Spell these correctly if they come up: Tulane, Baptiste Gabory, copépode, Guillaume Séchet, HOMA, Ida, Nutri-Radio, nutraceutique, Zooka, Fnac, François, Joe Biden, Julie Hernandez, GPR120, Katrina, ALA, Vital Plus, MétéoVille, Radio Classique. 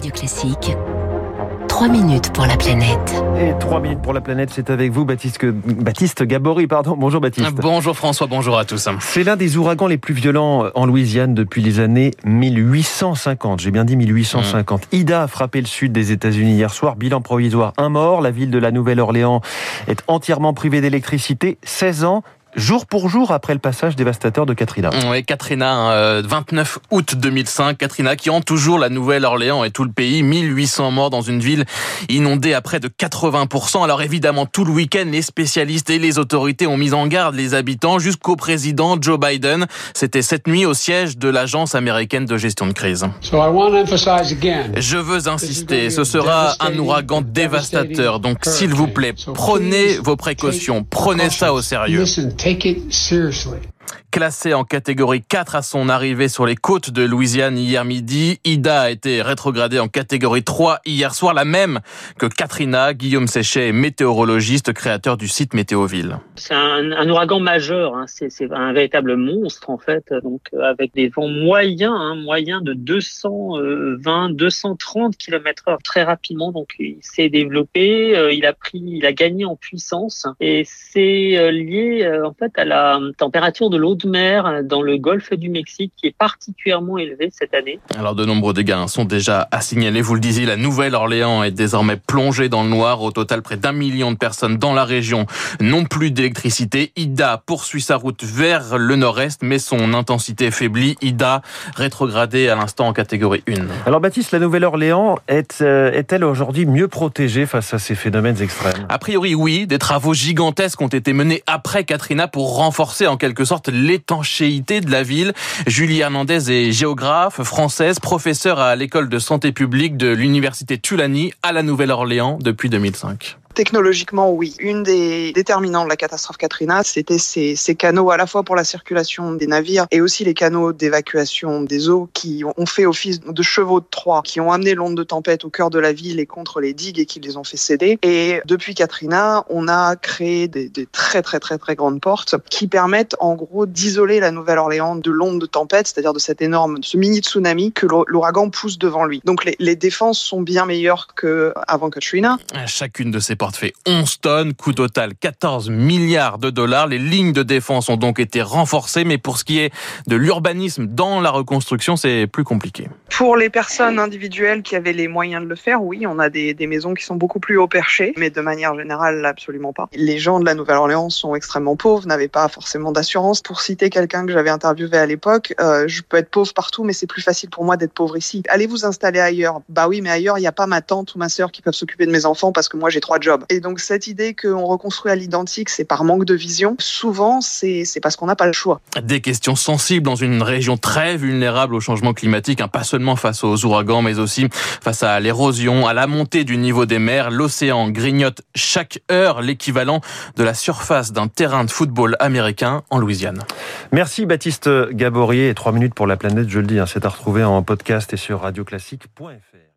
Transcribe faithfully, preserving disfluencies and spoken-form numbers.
Radio Classique. Trois minutes pour la planète. Et trois minutes pour la planète, c'est avec vous, Baptiste, Baptiste Gabory. Pardon. Bonjour, Baptiste. Bonjour, François. Bonjour à tous. C'est l'un des ouragans les plus violents en Louisiane depuis les années mille huit cent cinquante. J'ai bien dit mille huit cent cinquante. Mmh. Ida a frappé le sud des États-Unis hier soir. Bilan provisoire, un mort. La ville de la Nouvelle-Orléans est entièrement privée d'électricité. seize ans. Jour pour jour après le passage dévastateur de Katrina. Oui, Katrina, euh, vingt-neuf août deux mille cinq, Katrina qui hante toujours la Nouvelle-Orléans et tout le pays. mille huit cents morts dans une ville inondée à près de quatre-vingts pour cent. Alors évidemment, tout le week-end, les spécialistes et les autorités ont mis en garde les habitants jusqu'au président Joe Biden. C'était cette nuit au siège de l'Agence américaine de gestion de crise. Je veux insister, ce sera un ouragan dévastateur. Donc s'il vous plaît, prenez vos précautions, prenez ça au sérieux. Take it seriously. Classée en catégorie quatre à son arrivée sur les côtes de Louisiane hier midi, Ida a été rétrogradée en catégorie trois hier soir, la même que Katrina. Guillaume Séchet est météorologiste, créateur du site MétéoVille. C'est un, un ouragan majeur, hein. c'est, c'est un véritable monstre en fait, donc avec des vents moyens, hein, moyens de deux cent vingt à deux cent trente kilomètres heure très rapidement. Donc il s'est développé, euh, il a pris, il a gagné en puissance et c'est euh, lié euh, en fait à la température de l'eau de mer dans le golfe du Mexique qui est particulièrement élevé cette année. Alors de nombreux dégâts sont déjà à signaler. Vous le disiez, la Nouvelle-Orléans est désormais plongée dans le noir. Au total, près d'un million de personnes dans la région n'ont plus d'électricité. Ida poursuit sa route vers le nord-est, mais son intensité faiblit. Ida rétrogradée à l'instant en catégorie un. Alors Baptiste, la Nouvelle-Orléans est, euh, est-elle aujourd'hui mieux protégée face à ces phénomènes extrêmes? A priori, oui. Des travaux gigantesques ont été menés après Katrina pour renforcer en quelque sorte l'étanchéité de la ville. Julie Hernandez est géographe française, professeure à l'école de santé publique de l'université Tulane à la Nouvelle-Orléans depuis deux mille cinq. Technologiquement, oui. Une des déterminants de la catastrophe Katrina, c'était ces, ces canaux à la fois pour la circulation des navires et aussi les canaux d'évacuation des eaux qui ont fait office de chevaux de Troie, qui ont amené l'onde de tempête au cœur de la ville et contre les digues et qui les ont fait céder. Et depuis Katrina, on a créé des, des très très très très grandes portes qui permettent en gros d'isoler la Nouvelle-Orléans de l'onde de tempête, c'est-à-dire de cet énorme, ce mini tsunami que l'ouragan pousse devant lui. Donc les, les défenses sont bien meilleures qu'avant Katrina. Chacune de ces portes fait onze tonnes, coût total quatorze milliards de dollars. Les lignes de défense ont donc été renforcées, mais pour ce qui est de l'urbanisme dans la reconstruction, c'est plus compliqué. Pour les personnes individuelles qui avaient les moyens de le faire, oui, on a des, des maisons qui sont beaucoup plus haut perchées, mais de manière générale, absolument pas. Les gens de la Nouvelle-Orléans sont extrêmement pauvres, n'avaient pas forcément d'assurance. Pour citer quelqu'un que j'avais interviewé à l'époque, euh, je peux être pauvre partout, mais c'est plus facile pour moi d'être pauvre ici. Allez vous installer ailleurs. Bah oui, mais ailleurs, il n'y a pas ma tante ou ma sœur qui peuvent s'occuper de mes enfants parce que moi, j'ai trois jobs. Et donc cette idée qu'on reconstruit à l'identique, c'est par manque de vision. Souvent, c'est, c'est parce qu'on n'a pas le choix. Des questions sensibles dans une région très vulnérable au changement climatique, hein, pas seulement face aux ouragans, mais aussi face à l'érosion, à la montée du niveau des mers. L'océan grignote chaque heure l'équivalent de la surface d'un terrain de football américain en Louisiane. Merci Baptiste Gabory. Et trois minutes pour la planète, je le dis, hein, c'est à retrouver en podcast et sur radio classique point f r.